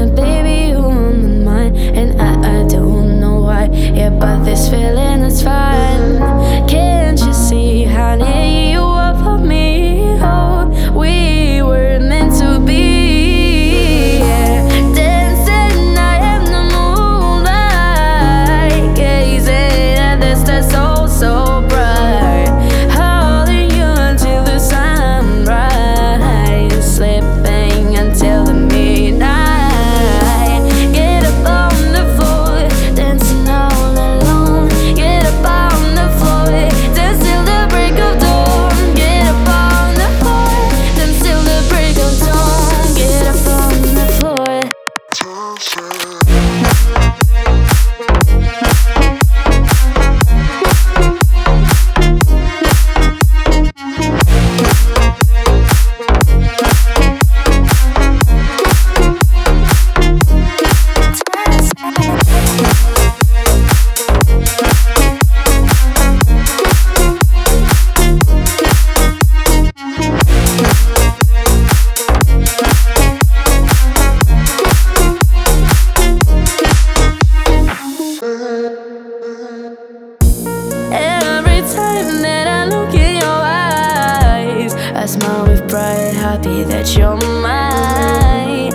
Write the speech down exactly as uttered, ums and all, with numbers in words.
And baby, you're on my mind, and I, I don't know why. Yeah, but this feeling is fine. Can't you see, honey, you are for me. Oh, we were meant to be. Yeah, dancing night in the moonlight, gazing at the stars so, so bright. Holding you until the sunrise, slipping until the midnight. Get up on the floor, dancing all alone. Get up on the floor, dance till the break of dawn. Get up on the floor, dance till the break of dawn. Get up on the floor. I smile with pride, happy that you're mine.